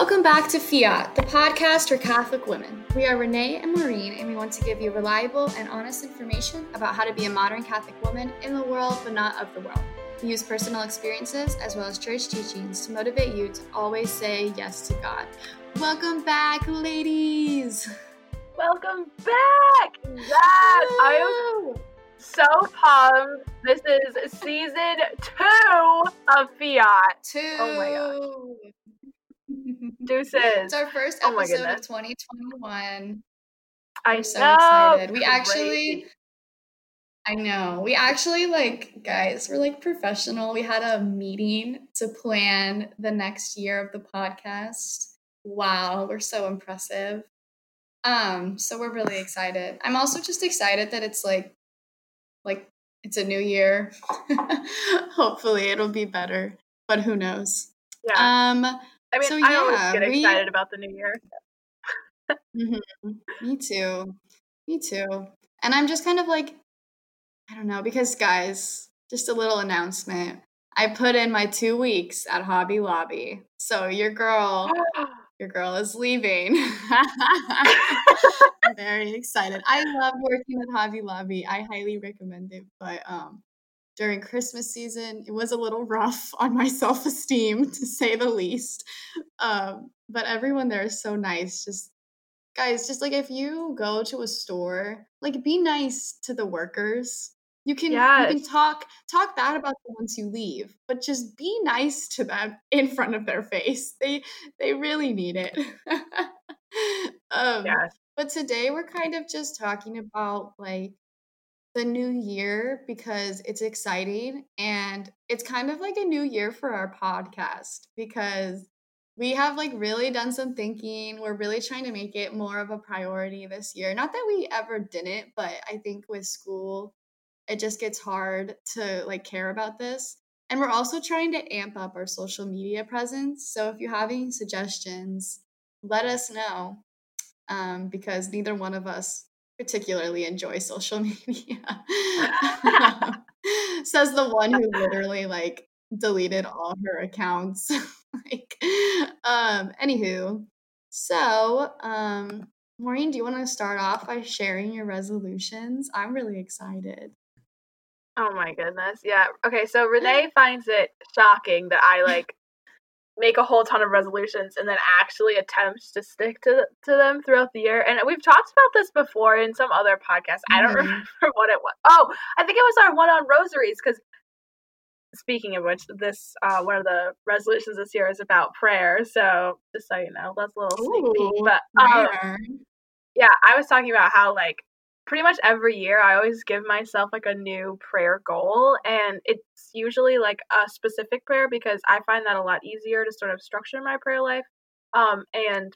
Welcome back to Fiat, the podcast for Catholic women. We are Renee and Maureen, and we want to give you reliable and honest information about how to be a modern Catholic woman in the world, but not of the world. We use personal experiences as well as church teachings to motivate you to always say yes to God. Welcome back, ladies. Welcome back. Yes, I am so pumped. This is season 2 of Fiat. 2. Oh my God. Deuces. It's our first episode of 2021. I'm so excited. We actually like, guys, we're like professional. We had a meeting to plan the next year of the podcast. Wow, we're so impressive. So we're really excited. I'm also just excited that it's like it's a new year. Hopefully it'll be better, but who knows? Yeah. I always get excited about the new year. Mm-hmm. Me too. And I'm just kind of like, I don't know, because guys, just a little announcement. I put in my 2 weeks at Hobby Lobby. So your girl is leaving. I'm very excited. I love working at Hobby Lobby. I highly recommend it, but during Christmas season, it was a little rough on my self-esteem, to say the least. But everyone there is so nice. Just guys, just like if you go to a store, like be nice to the workers. You can talk bad about them once you leave, but just be nice to them in front of their face. They really need it. But today we're kind of just talking about like the new year because it's exciting and it's kind of like a new year for our podcast because we have like really done some thinking. We're really trying to make it more of a priority this year. Not that we ever didn't, but I think with school, it just gets hard to like care about this. And we're also trying to amp up our social media presence. So if you have any suggestions, let us know because neither one of us particularly enjoy social media. Says the one who literally like deleted all her accounts. Anywho. So, Maureen, do you want to start off by sharing your resolutions? I'm really excited. Oh my goodness. Yeah. Okay, so Renee finds it shocking that I like make a whole ton of resolutions and then actually attempts to stick to them throughout the year. And we've talked about this before in some other podcast. I don't remember what it was. Oh, I think it was our one on rosaries. Because speaking of which, this one of the resolutions this year is about prayer. So just so you know, that's a little sneaky. But yeah, I was talking about how like pretty much every year I always give myself like a new prayer goal, and it's usually like a specific prayer because I find that a lot easier to sort of structure my prayer life. And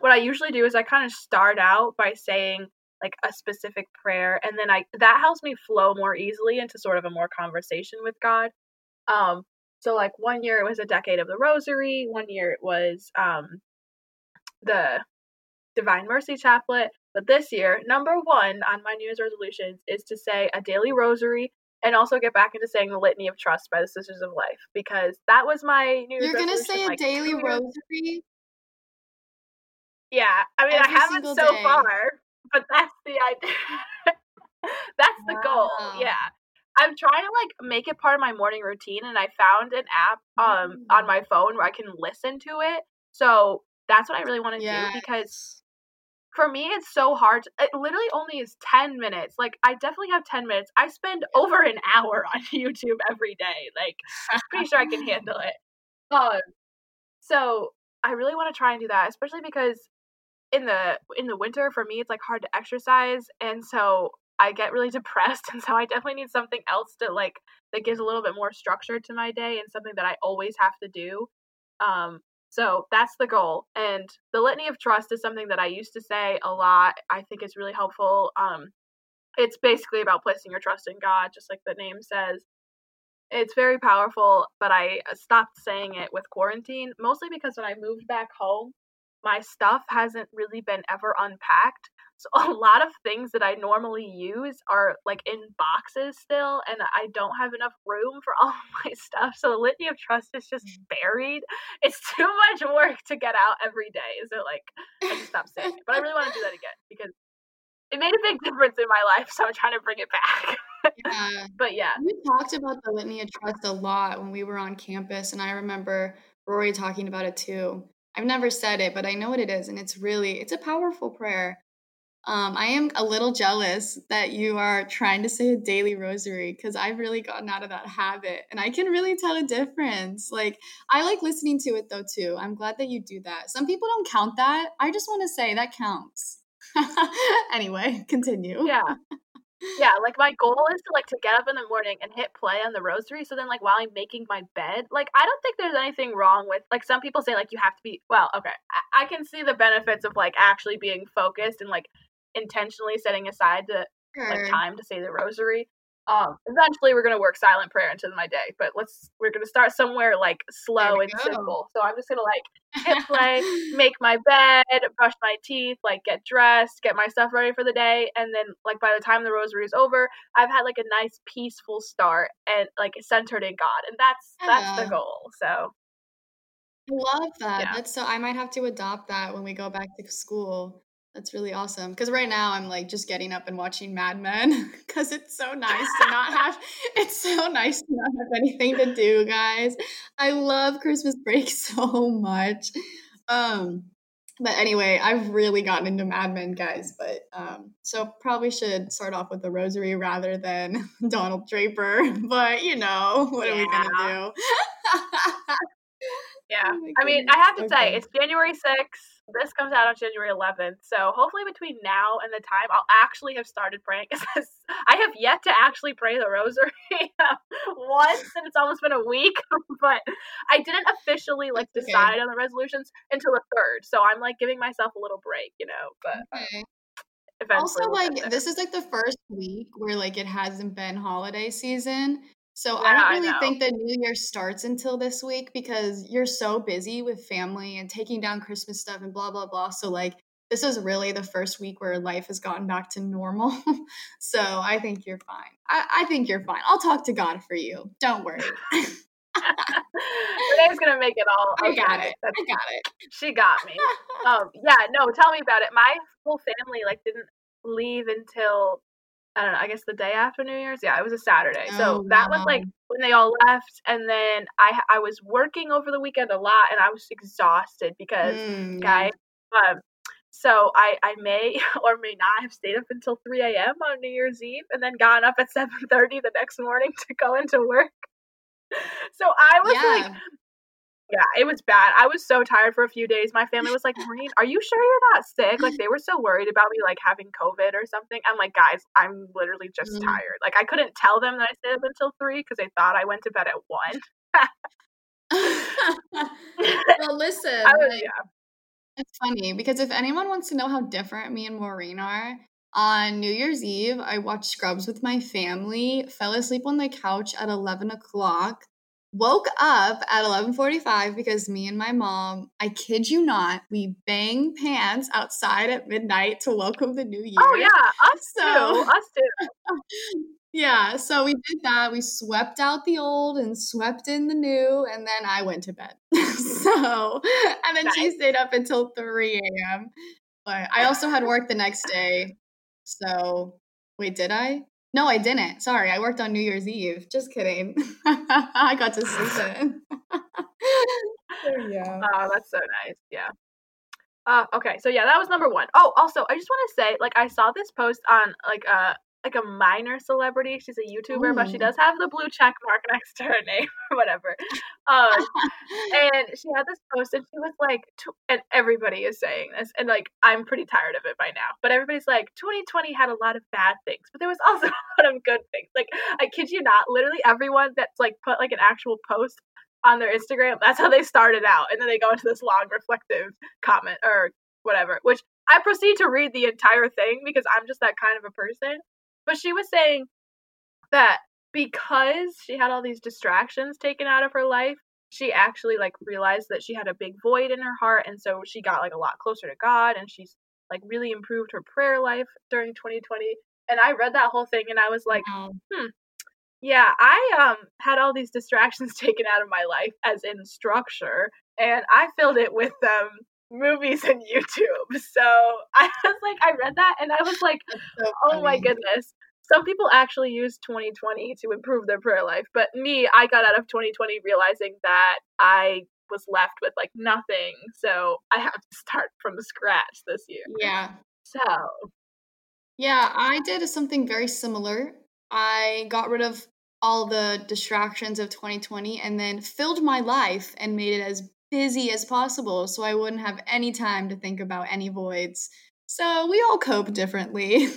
what I usually do is I kind of start out by saying like a specific prayer, and then that helps me flow more easily into sort of a more conversation with God. So like one year it was a decade of the rosary, one year it was the Divine Mercy Chaplet. But this year, number one on my New Year's resolutions is to say a daily rosary and also get back into saying the Litany of Trust by the Sisters of Life, because that was my New Year's resolution. You're going to say like a daily rosary? Yeah. I mean, every I haven't so day. Far, but that's the idea. That's the goal. Yeah. I'm trying to like make it part of my morning routine, and I found an app on my phone where I can listen to it. So that's what I really want to do, because for me, it's so hard. It literally only is 10 minutes. Like, I definitely have 10 minutes. I spend over an hour on YouTube every day. Like, I'm pretty sure I can handle it. So I really want to try and do that, especially because in the winter, for me, it's, like, hard to exercise. And so I get really depressed. And so I definitely need something else to, like, that gives a little bit more structure to my day and something that I always have to do. So that's the goal. And the Litany of Trust is something that I used to say a lot. I think it's really helpful. It's basically about placing your trust in God, just like the name says. It's very powerful, but I stopped saying it with quarantine, mostly because when I moved back home, my stuff hasn't really been ever unpacked. So a lot of things that I normally use are like in boxes still, and I don't have enough room for all of my stuff. So the litany of trust is just buried. It's too much work to get out every day. So like, I just stopped saying it. But I really want to do that again because it made a big difference in my life. So I'm trying to bring it back. Yeah. But yeah. We talked about the litany of trust a lot when we were on campus. And I remember Rory talking about it too. I've never said it, but I know what it is. And it's a powerful prayer. I am a little jealous that you are trying to say a daily rosary because I've really gotten out of that habit and I can really tell a difference. Like, I like listening to it though, too. I'm glad that you do that. Some people don't count that. I just want to say that counts. Anyway, continue. Yeah. Yeah. Like my goal is to get up in the morning and hit play on the rosary. So then while I'm making my bed, I don't think there's anything wrong with some people say you have to be, well, okay. I can see the benefits of actually being focused and intentionally setting aside the time to say the rosary. Eventually we're gonna work silent prayer into my day, but we're gonna start somewhere slow and simple. So I'm just gonna hit play, make my bed, brush my teeth, get dressed, get my stuff ready for the day, and then by the time the rosary is over, I've had a nice peaceful start and centered in God, and that's the goal. So love that. Yeah. That's so I might have to adopt that when we go back to school. That's really awesome. Because right now I'm just getting up and watching Mad Men because it's so nice to not have. It's so nice to not have anything to do, guys. I love Christmas break so much. But anyway, I've really gotten into Mad Men, guys. But so probably should start off with the rosary rather than Donald Draper. But what are we gonna do? Yeah. Oh I have to say, it's January 6th. This comes out on January 11th. So hopefully between now and the time, I'll actually have started praying. I have yet to actually pray the rosary once, and it's almost been a week. But I didn't officially decide on the resolutions until the 3rd. So I'm giving myself a little break, but eventually. Also, this is the first week where it hasn't been holiday season. So yeah, I don't really think the new year starts until this week because you're so busy with family and taking down Christmas stuff and blah, blah, blah. So this is really the first week where life has gotten back to normal. So I think you're fine. I think you're fine. I'll talk to God for you. Don't worry. Today's going to make it all. Okay. I got it. She got me. Yeah, no, tell me about it. My whole family didn't leave until I don't know, I guess the day after New Year's. Yeah, it was a Saturday. So that was when they all left. And then I was working over the weekend a lot and I was exhausted because, guys, so I may or may not have stayed up until 3 a.m. on New Year's Eve and then gone up at 7:30 the next morning to go into work. So I was yeah, it was bad. I was so tired for a few days. My family was like, Maureen, are you sure you're not sick? They were so worried about me, having COVID or something. I'm like, guys, I'm literally just tired. I couldn't tell them that I stayed up until 3 because they thought I went to bed at 1. Well, listen, it's funny because if anyone wants to know how different me and Maureen are, on New Year's Eve, I watched Scrubs with my family, fell asleep on the couch at 11 o'clock. Woke up at 11:45 because me and my mom, I kid you not, we bang pants outside at midnight to welcome the new year. Oh yeah, us too. Yeah, so we did that. We swept out the old and swept in the new, and then I went to bed. Nice. She stayed up until 3 a.m. But I also had work the next day. So wait, did I? No, I didn't. Sorry, I worked on New Year's Eve. Just kidding. I got to sleep in. Yeah. Oh, that's so nice. Yeah. Okay. So yeah, that was number one. Oh, also, I just want to say, I saw this post on a minor celebrity. She's a YouTuber, but she does have the blue check mark next to her name or whatever. And she had this post, and she was and everybody is saying this, and I'm pretty tired of it by now. But everybody's 2020 had a lot of bad things, but there was also a lot of good things. I kid you not, literally everyone that's put an actual post on their Instagram, that's how they started out, and then they go into this long reflective comment or whatever. Which I proceed to read the entire thing because I'm just that kind of a person. But she was saying that because she had all these distractions taken out of her life, she actually realized that she had a big void in her heart. And so she got a lot closer to God, and she's like really improved her prayer life during 2020. And I read that whole thing and I was like, yeah, I had all these distractions taken out of my life as in structure, and I filled it with movies and YouTube. So I was like, I read that and I was like, so oh my goodness. Some people actually use 2020 to improve their prayer life. But me, I got out of 2020 realizing that I was left with like nothing. So I have to start from scratch this year. Yeah. So. Yeah, I did something very similar. I got rid of all the distractions of 2020 and then filled my life and made it as busy as possible so I wouldn't have any time to think about any voids. So we all cope differently.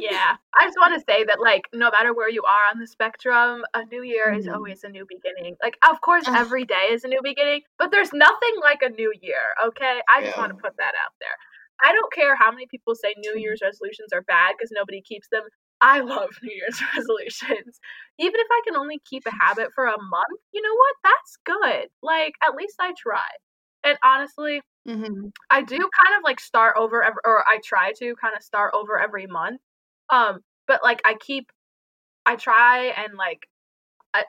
Yeah, I just want to say that, like, no matter where you are on the spectrum, a new year is always a new beginning. Like, of course, every day is a new beginning, but there's nothing like a new year, okay? I just want to put that out there. I don't care how many people say New Year's resolutions are bad because nobody keeps them. I love New Year's resolutions. Even if I can only keep a habit for a month, you know what? That's good. Like, at least I tried. And honestly, I do kind of like start over, I try to kind of start over every month. But like I try and like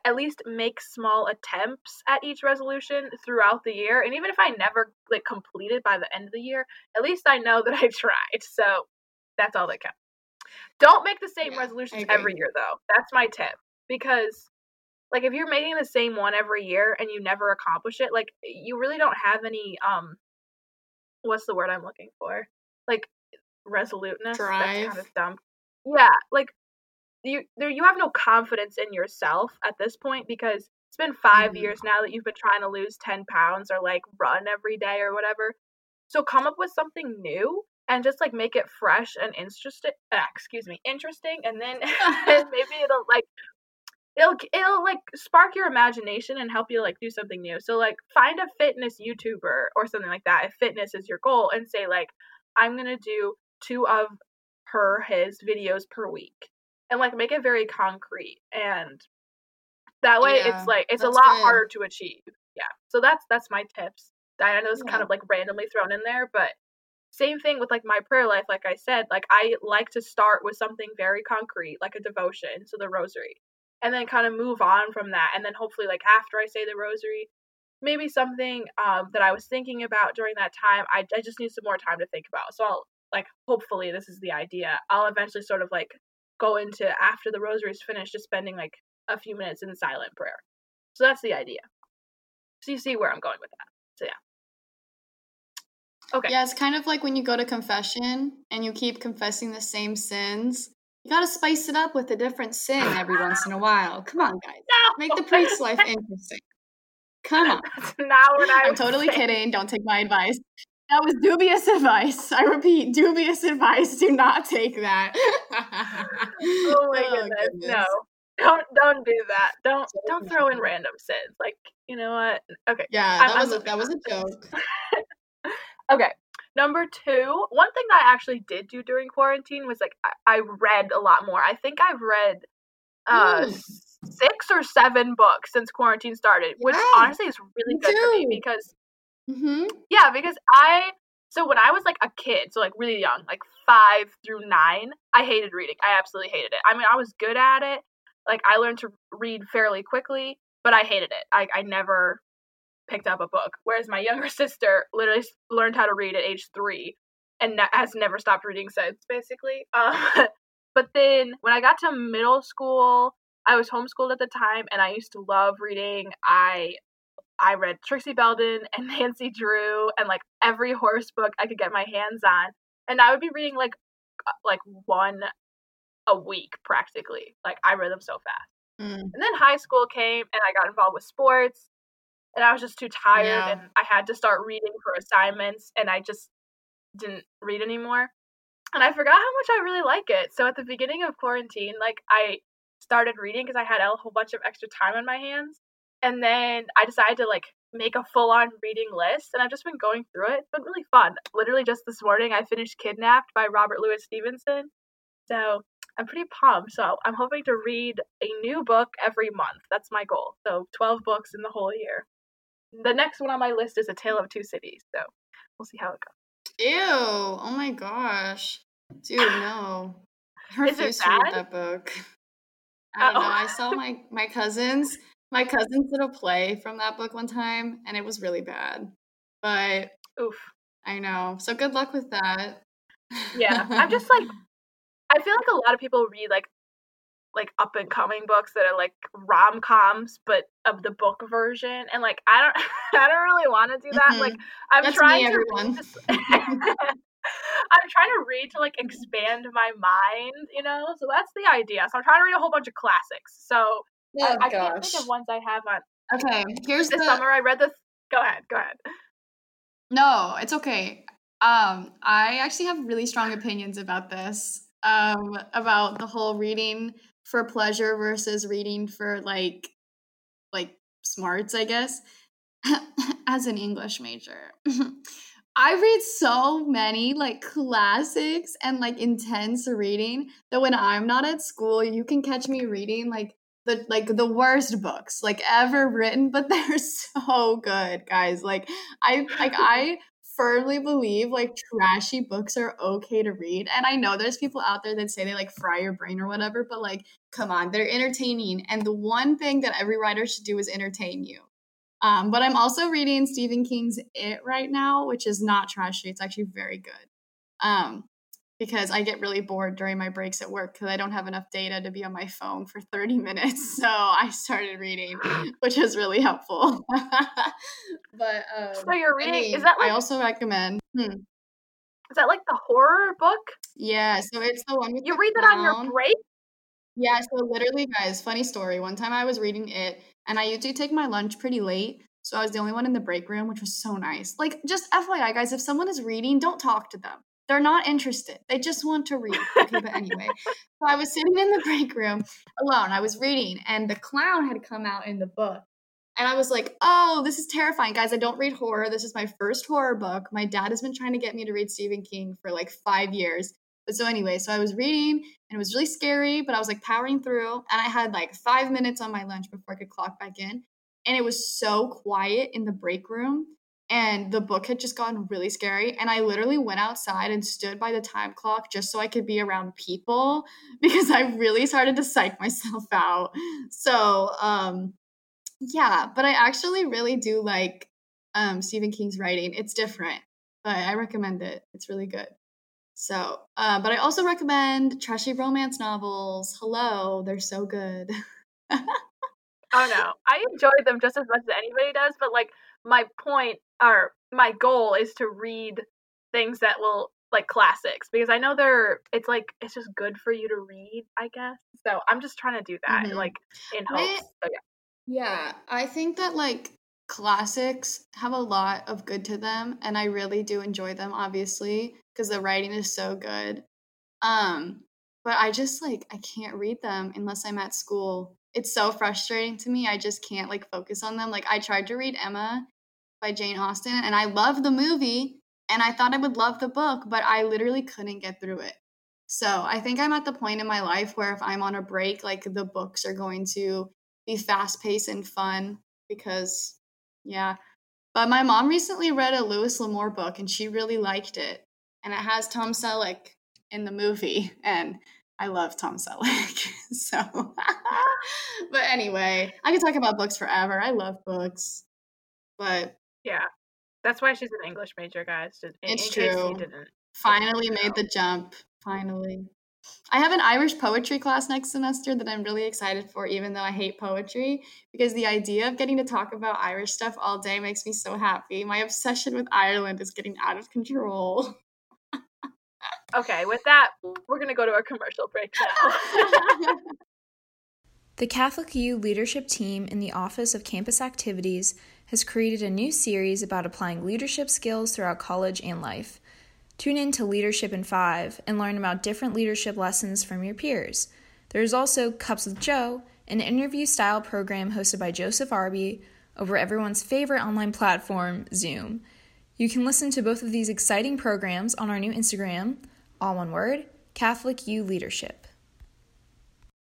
at least make small attempts at each resolution throughout the year. And even if I never like complete it by the end of the year, at least I know that I tried. So that's all that counts. Don't make the same resolutions every year though. That's my tip, because like, if you're making the same one every year and you never accomplish it, like, you really don't have any, what's the word I'm looking for? Like, resoluteness? Drive. That's kind of dumb. Yeah, like, you have no confidence in yourself at this point, because it's been 5 years now that you've been trying to lose 10 pounds or, like, run every day or whatever. So come up with something new and just, like, make it fresh and interesting, and then maybe it'll, like... It'll like spark your imagination and help you like do something new. So like find a fitness YouTuber or something like that, if fitness is your goal, and say like, I'm going to do 2 of his videos per week, and like make it very concrete. And that way it's like, it's a lot harder to achieve. Yeah. So that's my tips. I know it's kind of like randomly thrown in there, but same thing with like my prayer life. Like I said, like I like to start with something very concrete, like a devotion, so the rosary. And then kind of move on from that. And then hopefully, like, after I say the rosary, maybe something that I was thinking about during that time, I just need some more time to think about. So I'll, like, hopefully this is the idea. I'll eventually sort of, like, go into, after the rosary is finished, just spending, like, a few minutes in silent prayer. So that's the idea. So you see where I'm going with that. So, yeah. Okay. Yeah, it's kind of like when you go to confession and you keep confessing the same sins. You gotta spice it up with a different sin every once in a while. Come on, guys. No. Make the priest's life interesting. Come on. That's not what I'm totally kidding. Don't take my advice. That was dubious advice. I repeat, dubious advice. Do not take that. Oh my goodness. No. Don't do that. Don't throw in random sins. Like, you know what? Okay. Yeah, that was a joke. Okay. Number 2, one thing that I actually did do during quarantine was, like, I read a lot more. I think I've read 6 or 7 books since quarantine started, which honestly is really good for me because, because so when I was, like, a kid, so, like, really young, like, 5 through 9, I hated reading. I absolutely hated it. I mean, I was good at it. Like, I learned to read fairly quickly, but I hated it. I never picked up a book, whereas my younger sister literally learned how to read at age 3 and has never stopped reading since, basically. But then when I got to middle school, I was homeschooled at the time, and I used to love reading. I read Trixie Belden and Nancy Drew and like every horse book I could get my hands on, and I would be reading like one a week practically. Like, I read them so fast. And then high school came and I got involved with sports. And I was just too tired, and I had to start reading for assignments, and I just didn't read anymore. And I forgot how much I really like it. So at the beginning of quarantine, like, I started reading because I had a whole bunch of extra time on my hands. And then I decided to, like, make a full-on reading list, and I've just been going through it. It's been really fun. Literally just this morning, I finished Kidnapped by Robert Louis Stevenson. So I'm pretty pumped. So I'm hoping to read a new book every month. That's my goal. So 12 books in the whole year. The next one on my list is A Tale of Two Cities, so we'll see how it goes. Ew. Oh my gosh. Dude, no. I refuse to read that book. I don't know. I saw my cousins did a play from that book one time, and it was really bad. But oof. I know. So good luck with that. Yeah. I'm just like, I feel like a lot of people read like up and coming books that are like rom-coms but of the book version, and like I don't really want to do that. Mm-hmm. Like I'm trying to read to like expand my mind, you know? So that's the idea. So I'm trying to read a whole bunch of classics. So I can't think of ones I have on. Okay, here's this summer I read this. Go ahead. No, it's okay. I actually have really strong opinions about this. About the whole reading for pleasure versus reading for like smarts, I guess. As an English major, I read so many like classics and like intense reading that when I'm not at school, you can catch me reading like the worst books like ever written, but they're so good, guys. Like I firmly believe like trashy books are okay to read, and I know there's people out there that say they like fry your brain or whatever, but like come on, they're entertaining, and the one thing that every writer should do is entertain you. But I'm also reading Stephen King's It right now, which is not trashy, it's actually very good, because I get really bored during my breaks at work because I don't have enough data to be on my phone for 30 minutes, so I started reading, which is really helpful. But so you're reading, is that like, I also recommend. Is that like the horror book? Yeah, so it's the one with you read that on your break? Yeah, so literally, guys, funny story. One time I was reading It, and I usually take my lunch pretty late, so I was the only one in the break room, which was so nice. Like, just FYI, guys, if someone is reading, don't talk to them. They're not interested. They just want to read. Okay, but anyway, so I was sitting in the break room alone. I was reading, and the clown had come out in the book. And I was like, oh, this is terrifying. Guys, I don't read horror. This is my first horror book. My dad has been trying to get me to read Stephen King for like 5 years. But so anyway, so I was reading, and it was really scary, but I was like powering through. And I had like 5 minutes on my lunch before I could clock back in. And it was so quiet in the break room. And the book had just gotten really scary. And I literally went outside and stood by the time clock just so I could be around people because I really started to psych myself out. So, yeah, but I actually really do like Stephen King's writing. It's different, but I recommend it. It's really good. So, but I also recommend trashy romance novels. Hello, they're so good. Oh, no. I enjoy them just as much as anybody does, but like, my point or my goal is to read things that will like classics, because I know it's just good for you to read, I guess. So I'm just trying to do that, mm-hmm. like in hopes. So, yeah, I think that like classics have a lot of good to them, and I really do enjoy them, obviously, because the writing is so good. But I just like I can't read them unless I'm at school. It's so frustrating to me. I just can't like focus on them. Like I tried to read Emma by Jane Austen, and I loved the movie, and I thought I would love the book, but I literally couldn't get through it. So I think I'm at the point in my life where if I'm on a break, like the books are going to be fast paced and fun because yeah. But my mom recently read a Louis L'Amour book, and she really liked it. And it has Tom Selleck in the movie, and I love Tom Selleck, so. But anyway, I could talk about books forever. I love books, but yeah, that's why she's an English major, guys. It's true. She didn't. Finally made the jump. Finally, I have an Irish poetry class next semester that I'm really excited for, even though I hate poetry, because the idea of getting to talk about Irish stuff all day makes me so happy. My obsession with Ireland is getting out of control. Okay, with that, we're going to go to a commercial break now. The Catholic U Leadership Team in the Office of Campus Activities has created a new series about applying leadership skills throughout college and life. Tune in to Leadership in 5 and learn about different leadership lessons from your peers. There is also Cups with Joe, an interview-style program hosted by Joseph Arby over everyone's favorite online platform, Zoom. You can listen to both of these exciting programs on our new Instagram, all one word, Catholic U Leadership.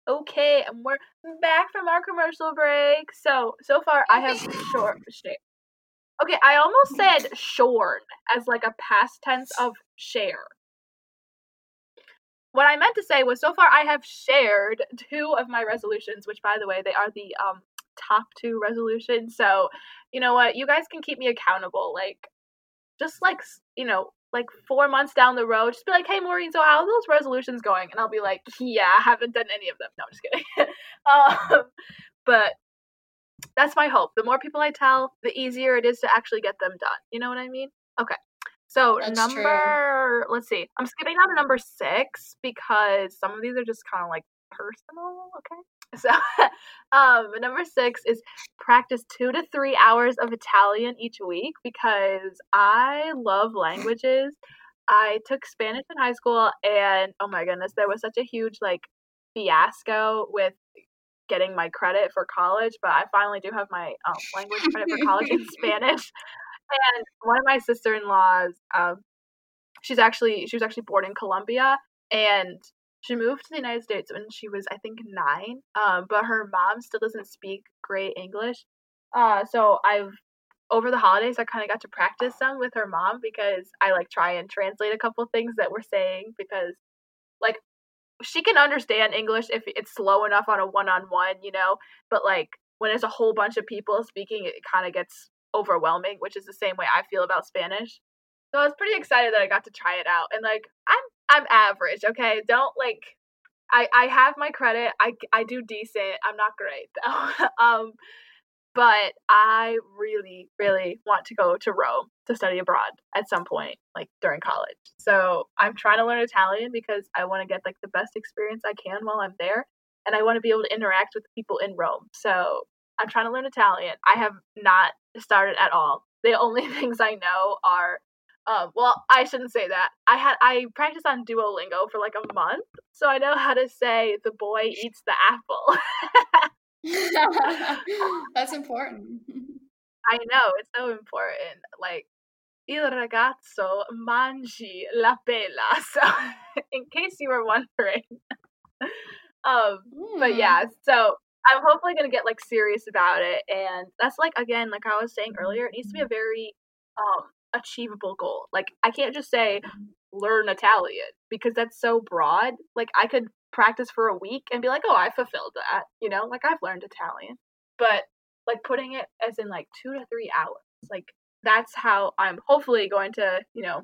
Okay, and we're back from our commercial break. So far I have short Okay, I almost said shorn as like a past tense of share. What I meant to say was, so far I have shared two of my resolutions, which, by the way, they are the top two resolutions. So, you know what? You guys can keep me accountable. Like 4 months down the road, just be like, hey, Maureen, so how are those resolutions going? And I'll be like, yeah, I haven't done any of them. No, I'm just kidding. But that's my hope. The more people I tell, the easier it is to actually get them done. You know what I mean? Okay. So that's number, true. Let's see, I'm skipping down to number 6 because some of these are just kind of like personal, okay? So number 6 is practice 2 to 3 hours of Italian each week because I love languages. I took Spanish in high school and oh my goodness, there was such a huge like fiasco with getting my credit for college, but I finally do have my language credit for college in Spanish. And one of my sister-in-laws, she was actually born in Colombia, and she moved to the United States when she was, I think, 9. But her mom still doesn't speak great English. So over the holidays, I kind of got to practice some with her mom because I like try and translate a couple things that we're saying because, like, she can understand English if it's slow enough on a one-on-one, you know. But like when there's a whole bunch of people speaking, it kind of gets overwhelming, which is the same way I feel about Spanish. So I was pretty excited that I got to try it out. And like I'm average, okay? Don't like I have my credit. I do decent. I'm not great though. But I really, really want to go to Rome to study abroad at some point, like during college. So I'm trying to learn Italian because I want to get like the best experience I can while I'm there. And I want to be able to interact with people in Rome. So I'm trying to learn Italian. I have not started at all. The only things I know are, well, I shouldn't say that. I practiced on Duolingo for like a month, so I know how to say the boy eats the apple. That's important. I know, it's so important. Like, il ragazzo mangi la pela. So, in case you were wondering. But yeah, so I'm hopefully going to get, like, serious about it, and that's, like, again, like I was saying earlier, it needs to be a very achievable goal. Like, I can't just say, learn Italian, because that's so broad. Like, I could practice for a week and be like, oh, I fulfilled that, you know? Like, I've learned Italian. But, like, putting it as in, like, 2 to 3 hours, like, that's how I'm hopefully going to, you know,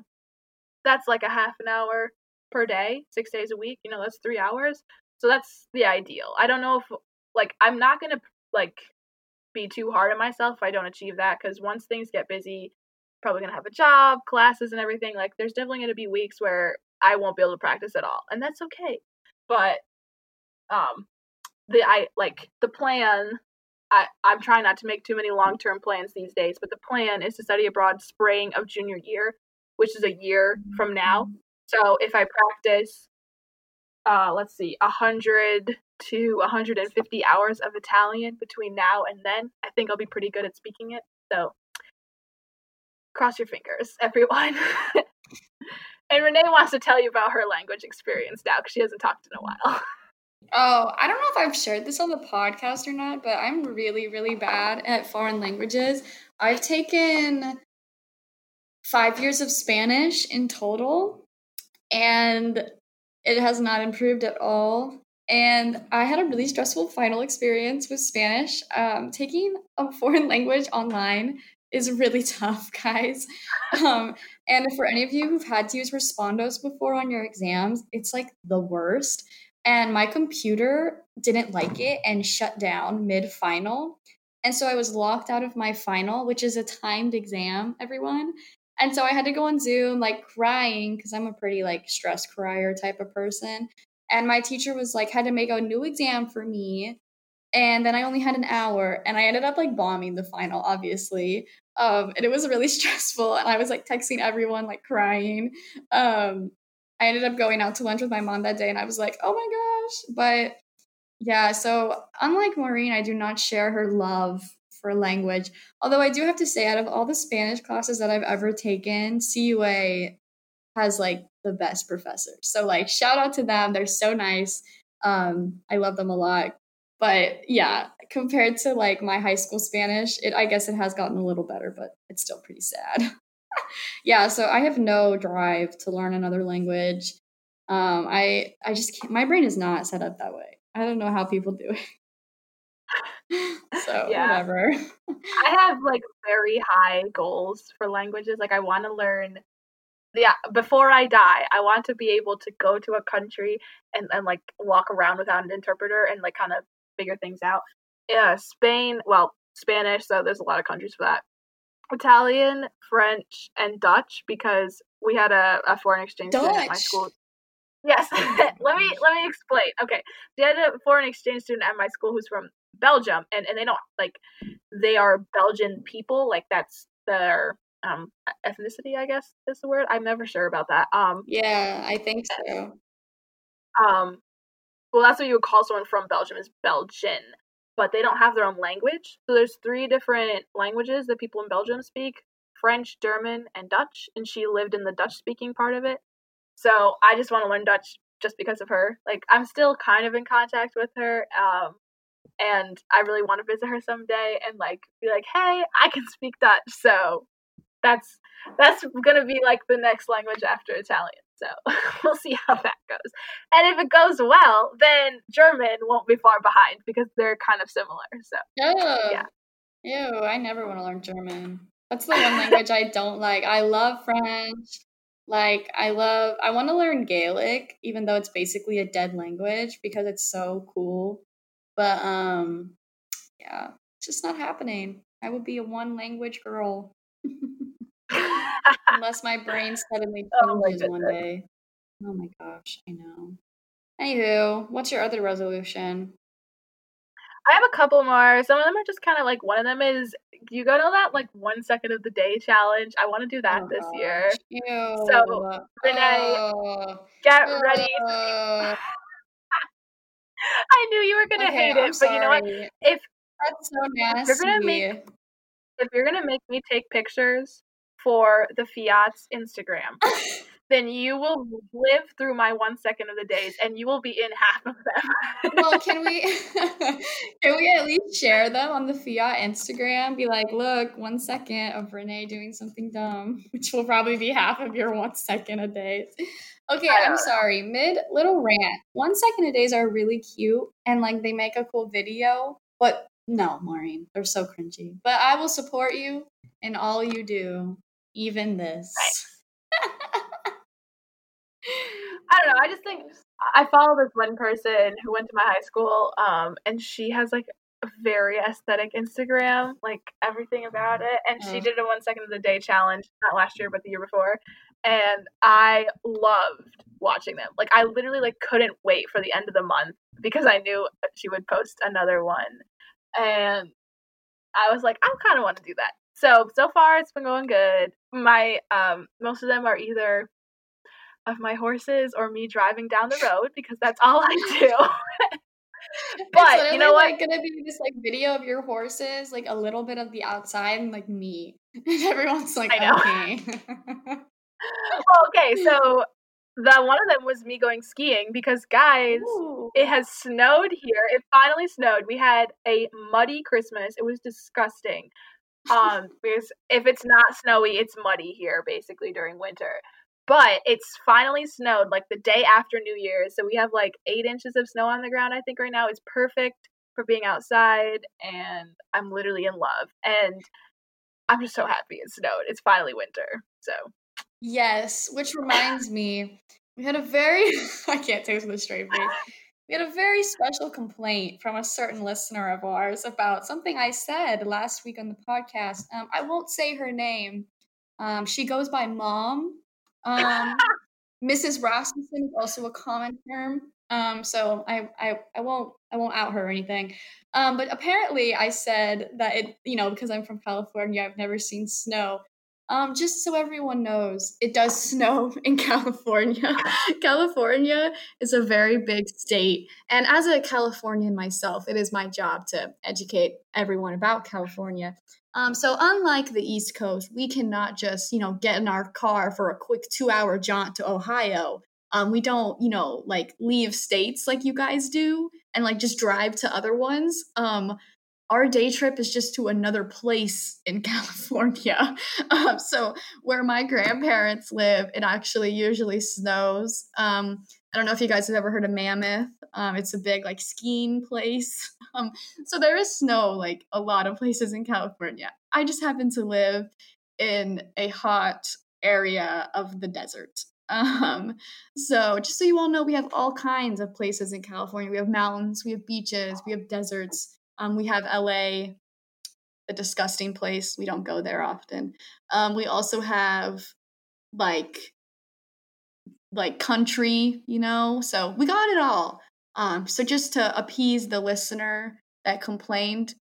that's, like, a half an hour per day, 6 days a week, you know, that's 3 hours. So that's the ideal. I don't know if... Like, I'm not going to, like, be too hard on myself if I don't achieve that, because once things get busy, probably going to have a job, classes, and everything. Like, there's definitely going to be weeks where I won't be able to practice at all, and that's okay. But the plan, I'm trying not to make too many long-term plans these days, but the plan is to study abroad spring of junior year, which is a year from now. So if I practice, 100 to 150 hours of Italian between now and then, I think I'll be pretty good at speaking it. So cross your fingers, everyone. And Renee wants to tell you about her language experience now because she hasn't talked in a while. Oh, I don't know if I've shared this on the podcast or not, but I'm really, really bad at foreign languages. I've taken 5 years of Spanish in total, and it has not improved at all. And I had a really stressful final experience with Spanish. Taking a foreign language online is really tough, guys. And for any of you who've had to use Respondus before on your exams, it's like the worst. And my computer didn't like it and shut down mid-final. And so I was locked out of my final, which is a timed exam, everyone. And so I had to go on Zoom, like, crying, because I'm a pretty, like, stress crier type of person. And my teacher was like, had to make a new exam for me. And then I only had an hour, and I ended up like bombing the final, obviously. And it was really stressful. And I was like texting everyone, like crying. I ended up going out to lunch with my mom that day, and I was like, oh my gosh. But yeah, so unlike Maureen, I do not share her love for language. Although I do have to say, out of all the Spanish classes that I've ever taken, CUA has like the best professors. So like shout out to them. They're so nice. I love them a lot. But yeah, compared to like my high school Spanish, I guess it has gotten a little better, but it's still pretty sad. Yeah, so I have no drive to learn another language. I just can't, my brain is not set up that way. I don't know how people do it. So yeah. Whatever. I have like very high goals for languages. Like I want to learn, before I die, I want to be able to go to a country and like walk around without an interpreter and like kind of figure things out. Yeah, Spanish, so there's a lot of countries for that. Italian, French, and Dutch, because we had a foreign exchange student at my school. Yes, let me explain. Okay, they had a foreign exchange student at my school who's from Belgium, and they don't like they are Belgian people. Like that's their ethnicity, I guess is the word. I'm never sure about that. Yeah, I think so. Well, that's what you would call someone from Belgium is Belgian. But they don't have their own language. So there's 3 different languages that people in Belgium speak, French, German, and Dutch. And she lived in the Dutch-speaking part of it. So I just want to learn Dutch just because of her. Like, I'm still kind of in contact with her. And I really want to visit her someday and, like, be like, hey, I can speak Dutch. So that's going to be, like, the next language after Italian. So we'll see how that goes. And if it goes well, then German won't be far behind because they're kind of similar. So yeah. Ew, I never want to learn German. That's the one language I don't like. I love French. Like I want to learn Gaelic, even though it's basically a dead language because it's so cool. But yeah, it's just not happening. I would be a one language girl. Unless my brain suddenly changes one day. Oh my gosh, I know. Anywho, what's your other resolution? I have a couple more. Some of them are just kind of like, one of them is, you go to that like 1 second of the day challenge. I want to do that this year. Ew. So, Renee, get ready. I knew you were going to hate it, but you know what? That's so nasty. If you're going to make me take pictures for the Fiat's Instagram, then you will live through my 1 second of the days and you will be in half of them. Well, can we at least share them on the Fiat Instagram? Be like, look, 1 second of Renee doing something dumb, which will probably be half of your 1 second a day. Okay, I'm sorry. Little rant. 1 second a days are really cute and like they make a cool video, but no, Maureen, they're so cringy. But I will support you in all you do. Even this. Right. I don't know. I just think I follow this one person who went to my high school, and she has like a very aesthetic Instagram, like everything about it. And she did a 1 second of the day challenge, not last year, but the year before. And I loved watching them. Like I literally like couldn't wait for the end of the month because I knew she would post another one. And I was like, I kind of want to do that. So far it's been going good. My most of them are either of my horses or me driving down the road because that's all I do. But you know what? It's like gonna be this like video of your horses, like a little bit of the outside and like me. Everyone's like, okay. Okay, so one of them was me going skiing because guys, ooh, it has snowed here. It finally snowed. We had a muddy Christmas. It was disgusting. Because if it's not snowy, it's muddy here basically during winter. But it's finally snowed like the day after New Year's. So we have like 8 inches of snow on the ground, I think, right now. It's perfect for being outside and I'm literally in love. And I'm just so happy it snowed. It's finally winter. So yes, which reminds me, we had a very I can't take this with a straight face. We had a very special complaint from a certain listener of ours about something I said last week on the podcast. I won't say her name. She goes by Mom. Mrs. Rasmussen is also a common term. So I won't out her or anything. But apparently I said that it, you know, because I'm from California, I've never seen snow. Just so everyone knows, it does snow in California. California is a very big state. And as a Californian myself, it is my job to educate everyone about California. So unlike the East Coast, we cannot just, you know, get in our car for a quick 2-hour jaunt to Ohio. We don't, like leave states like you guys do and like just drive to other ones. Our day trip is just to another place in California. So where my grandparents live, it actually usually snows. I don't know if you guys have ever heard of Mammoth. It's a big like skiing place. So there is snow like a lot of places in California. I just happen to live in a hot area of the desert. So just so you all know, we have all kinds of places in California. We have mountains, we have beaches, we have deserts. We have LA, the disgusting place. We don't go there often. We also have like country, so we got it all. So just to appease the listener that complained,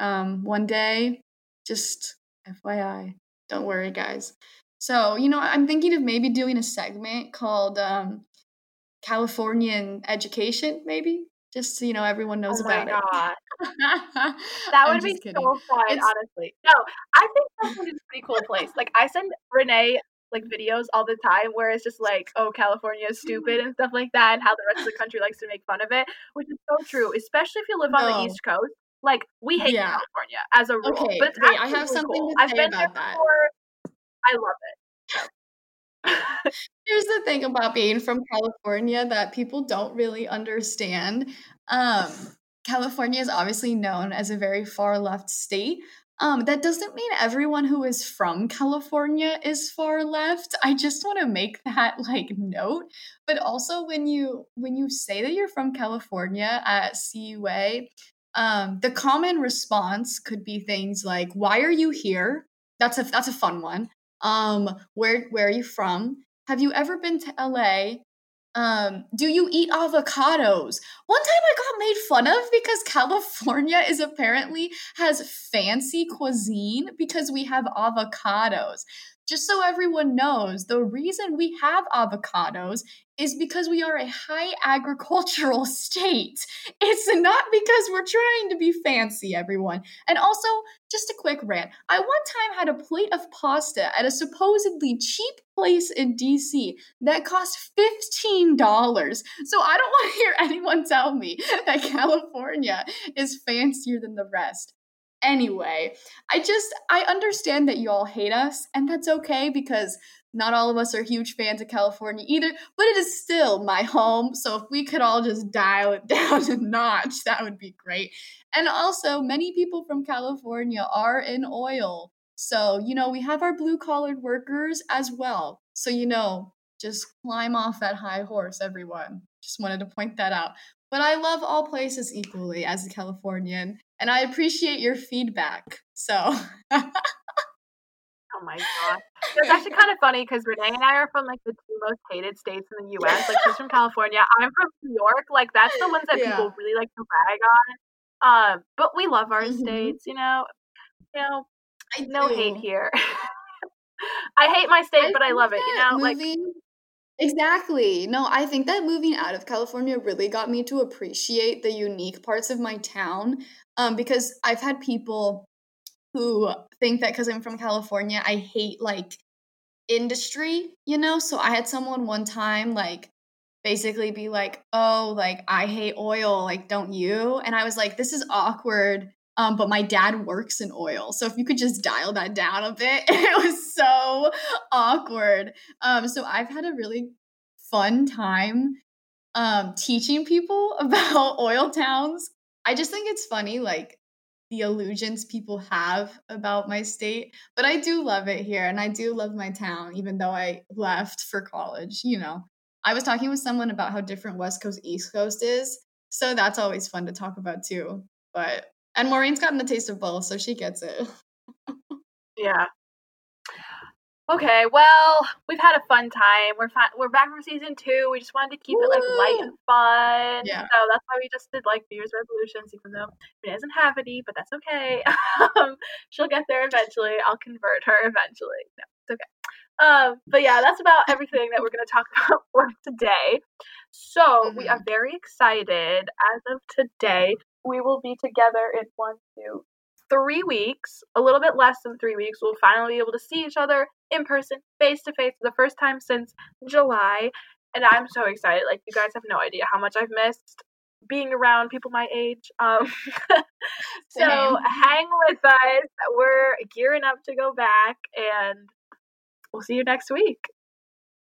one day, just FYI, don't worry guys. So, I'm thinking of maybe doing a segment called, Californian education, maybe. Just so everyone knows about it. Oh my God. That would be so fun, honestly. No, I think California is a pretty cool place. Like, I send Renee, videos all the time where it's just like, oh, California is stupid and stuff like that, and how the rest of the country likes to make fun of it, which is so true, especially if you live on the East Coast. Like, we hate California as a rule. Okay, but it's I have something cool. to say I've been about there before. I love it. Here's the thing about being from California that people don't really understand. California is obviously known as a very far left state. That doesn't mean everyone who is from California is far left. I just want to make that note. But also when you say that you're from California at CUA, the common response could be things like, why are you here? That's a fun one. Where are you from? Have you ever been to LA? Do you eat avocados? One time I got made fun of because California apparently has fancy cuisine because we have avocados. Just so everyone knows, the reason we have avocados is because we are a high agricultural state. It's not because we're trying to be fancy, everyone. And also, just a quick rant. I one time had a plate of pasta at a supposedly cheap place in DC that cost $15. So I don't want to hear anyone tell me that California is fancier than the rest. Anyway, I understand that you all hate us, and that's okay because not all of us are huge fans of California either, but it is still my home. So if we could all just dial it down a notch, that would be great. And also, many people from California are in oil. So, we have our blue-collared workers as well. So, just climb off that high horse, everyone. Just wanted to point that out. But I love all places equally as a Californian, and I appreciate your feedback. So, oh my God, it's actually kind of funny because Renee and I are from the two most hated states in the U.S. Like, she's from California, I'm from New York. Like, that's the ones that people really like to brag on. But we love our states, No hate here. I hate my state, but I love it. Exactly. No, I think that moving out of California really got me to appreciate the unique parts of my town, because I've had people who think that because I'm from California, I hate industry, So I had someone one time basically be like, oh, I hate oil, don't you? And I was like, this is awkward. But my dad works in oil. So if you could just dial that down a bit, it was so awkward. So I've had a really fun time teaching people about oil towns. I just think it's funny, the illusions people have about my state. But I do love it here, and I do love my town, even though I left for college, I was talking with someone about how different West Coast, East Coast is. So that's always fun to talk about too. And Maureen's gotten the taste of both, so she gets it. Yeah. Okay, well, we've had a fun time. We're back for season 2. We just wanted to keep it light and fun. Yeah. So that's why we just did New Year's resolutions, even though she doesn't have any, but that's okay. She'll get there eventually. I'll convert her eventually. No, it's okay. But yeah, that's about everything that we're going to talk about for today. So we are very excited. As of today, we will be together in 1, 2, 3 weeks, a little bit less than 3 weeks. We'll finally be able to see each other in person, face to face, for the first time since July. And I'm so excited. Like, you guys have no idea how much I've missed being around people my age. So hang with us. We're gearing up to go back, and we'll see you next week.